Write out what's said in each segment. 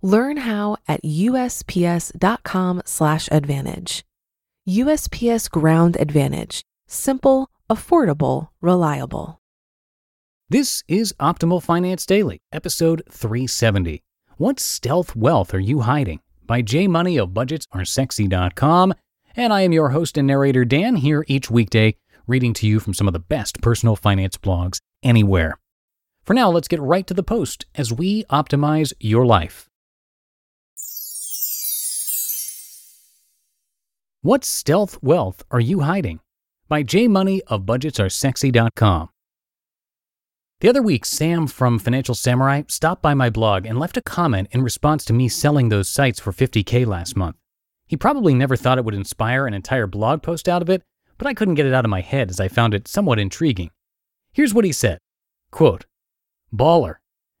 Learn how at USPS.com/advantage. USPS Ground Advantage. Simple, affordable, reliable. This is Optimal Finance Daily, episode 370. What stealth wealth are you hiding? By J. Money of BudgetsAreSexy.com. And I am your host and narrator, Dan, here each weekday, reading to you from some of the best personal finance blogs anywhere. For now, let's get right to the post as we optimize your life. What stealth wealth are you hiding? By J. Money of BudgetsAreSexy.com. The other week, Sam from Financial Samurai stopped by my blog and left a comment in response to me selling those sites for $50,000 last month. He probably never thought it would inspire an entire blog post out of it, but I couldn't get it out of my head as I found it somewhat intriguing. Here's what he said. Quote, "Baller.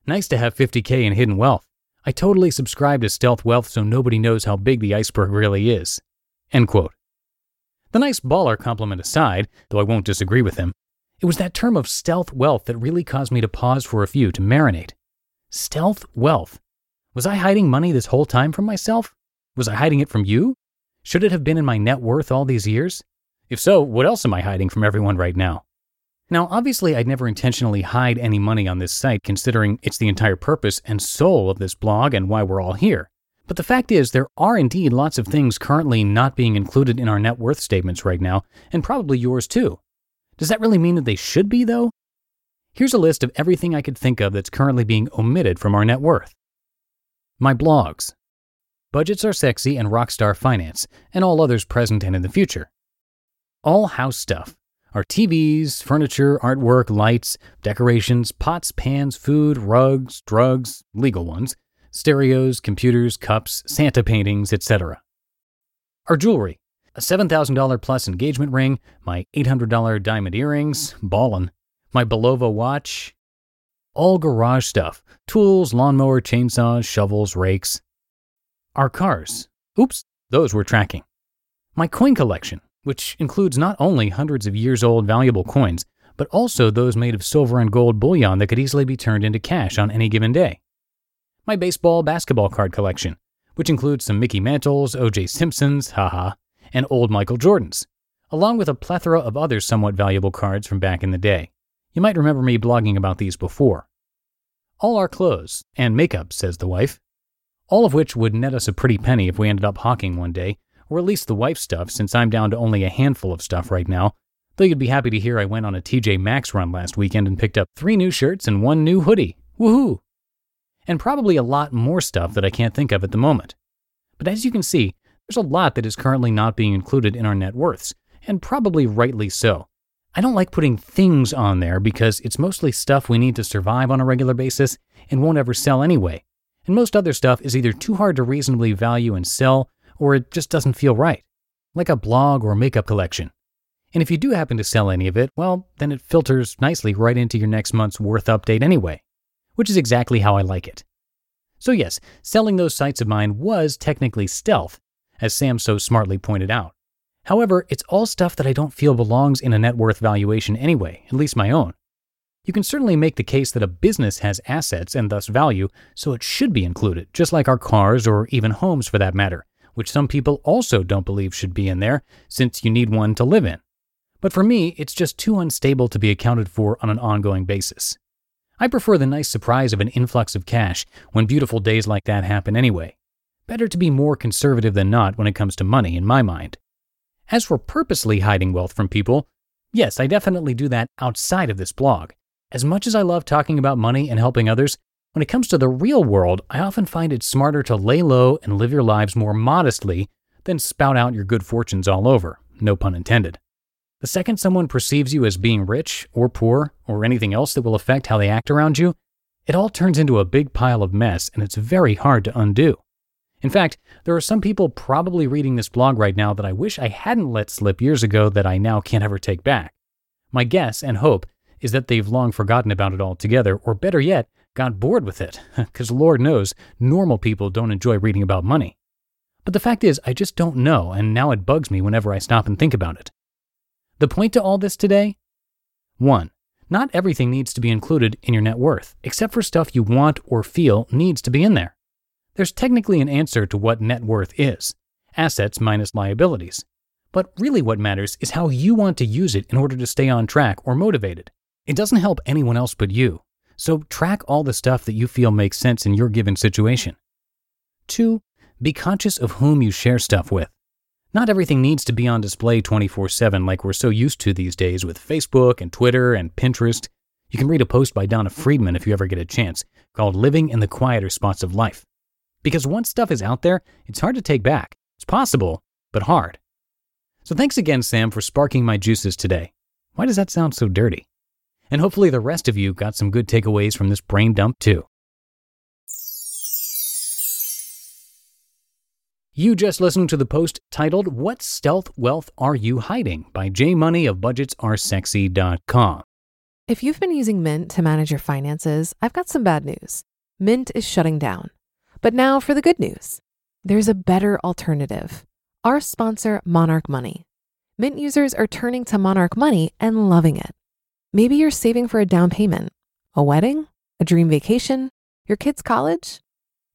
Nice to have $50,000 in hidden wealth. I totally subscribe to stealth wealth so nobody knows how big the iceberg really is." End quote. The nice baller compliment aside, though I won't disagree with him, it was that term of stealth wealth that really caused me to pause for a few to marinate. Stealth wealth. Was I hiding money this whole time from myself? Was I hiding it from you? Should it have been in my net worth all these years? If so, what else am I hiding from everyone right now? Now, obviously, I'd never intentionally hide any money on this site, considering it's the entire purpose and soul of this blog and why we're all here. But the fact is, there are indeed lots of things currently not being included in our net worth statements right now, and probably yours too. Does that really mean that they should be, though? Here's a list of everything I could think of that's currently being omitted from our net worth. My blogs. Budgets Are Sexy and Rockstar Finance, and all others present and in the future. All house stuff. Our TVs, furniture, artwork, lights, decorations, pots, pans, food, rugs, drugs, legal ones, stereos, computers, cups, Santa paintings, etc. Our jewelry, a $7,000 plus engagement ring, my $800 diamond earrings, ballin', my Belova watch, all garage stuff, tools, lawnmower, chainsaws, shovels, rakes. Our cars, oops, those were tracking. My coin collection, which includes not only hundreds of years old valuable coins, but also those made of silver and gold bullion that could easily be turned into cash on any given day. My baseball basketball card collection, which includes some Mickey Mantles, OJ Simpsons, haha, and old Michael Jordans, along with a plethora of other somewhat valuable cards from back in the day. You might remember me blogging about these before. All our clothes, and makeup, says the wife, all of which would net us a pretty penny if we ended up hawking one day, or at least the wife's stuff since I'm down to only a handful of stuff right now, though you'd be happy to hear I went on a TJ Maxx run last weekend and picked up 3 new shirts and 1 new hoodie. Woohoo! And probably a lot more stuff that I can't think of at the moment. But as you can see, there's a lot that is currently not being included in our net worths, and probably rightly so. I don't like putting things on there because it's mostly stuff we need to survive on a regular basis and won't ever sell anyway, and most other stuff is either too hard to reasonably value and sell, or it just doesn't feel right, like a blog or makeup collection. And if you do happen to sell any of it, well, then it filters nicely right into your next month's worth update anyway, which is exactly how I like it. So yes, selling those sites of mine was technically stealth, as Sam so smartly pointed out. However, it's all stuff that I don't feel belongs in a net worth valuation anyway, at least my own. You can certainly make the case that a business has assets and thus value, so it should be included, just like our cars or even homes for that matter, which some people also don't believe should be in there, since you need one to live in. But for me, it's just too unstable to be accounted for on an ongoing basis. I prefer the nice surprise of an influx of cash when beautiful days like that happen anyway. Better to be more conservative than not when it comes to money, in my mind. As for purposely hiding wealth from people, yes, I definitely do that outside of this blog. As much as I love talking about money and helping others, when it comes to the real world, I often find it smarter to lay low and live your lives more modestly than spout out your good fortunes all over, no pun intended. The second someone perceives you as being rich or poor or anything else that will affect how they act around you, it all turns into a big pile of mess and it's very hard to undo. In fact, there are some people probably reading this blog right now that I wish I hadn't let slip years ago that I now can't ever take back. My guess and hope is that they've long forgotten about it altogether, or better yet, got bored with it, because Lord knows normal people don't enjoy reading about money. But the fact is, I just don't know, and now it bugs me whenever I stop and think about it. The point to all this today? 1. Not everything needs to be included in your net worth, except for stuff you want or feel needs to be in there. There's technically an answer to what net worth is, assets minus liabilities. But really what matters is how you want to use it in order to stay on track or motivated. It doesn't help anyone else but you, so track all the stuff that you feel makes sense in your given situation. 2. Be conscious of whom you share stuff with. Not everything needs to be on display 24/7 like we're so used to these days with Facebook and Twitter and Pinterest. You can read a post by Donna Friedman if you ever get a chance, called Living in the Quieter Spots of Life. Because once stuff is out there, it's hard to take back. It's possible, but hard. So thanks again, Sam, for sparking my juices today. Why does that sound so dirty? And hopefully the rest of you got some good takeaways from this brain dump too. You just listened to the post titled, What Stealth Wealth Are You Hiding? By J. Money of BudgetsAreSexy.com. If you've been using Mint to manage your finances, I've got some bad news. Mint is shutting down. But now for the good news. There's a better alternative. Our sponsor, Monarch Money. Mint users are turning to Monarch Money and loving it. Maybe you're saving for a down payment, a wedding, a dream vacation, your kid's college.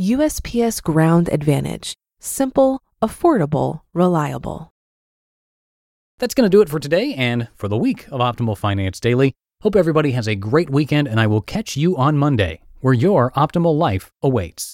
USPS Ground Advantage. Simple, affordable, reliable. That's going to do it for today and for the week of Optimal Finance Daily. Hope everybody has a great weekend, and I will catch you on Monday, where your optimal life awaits.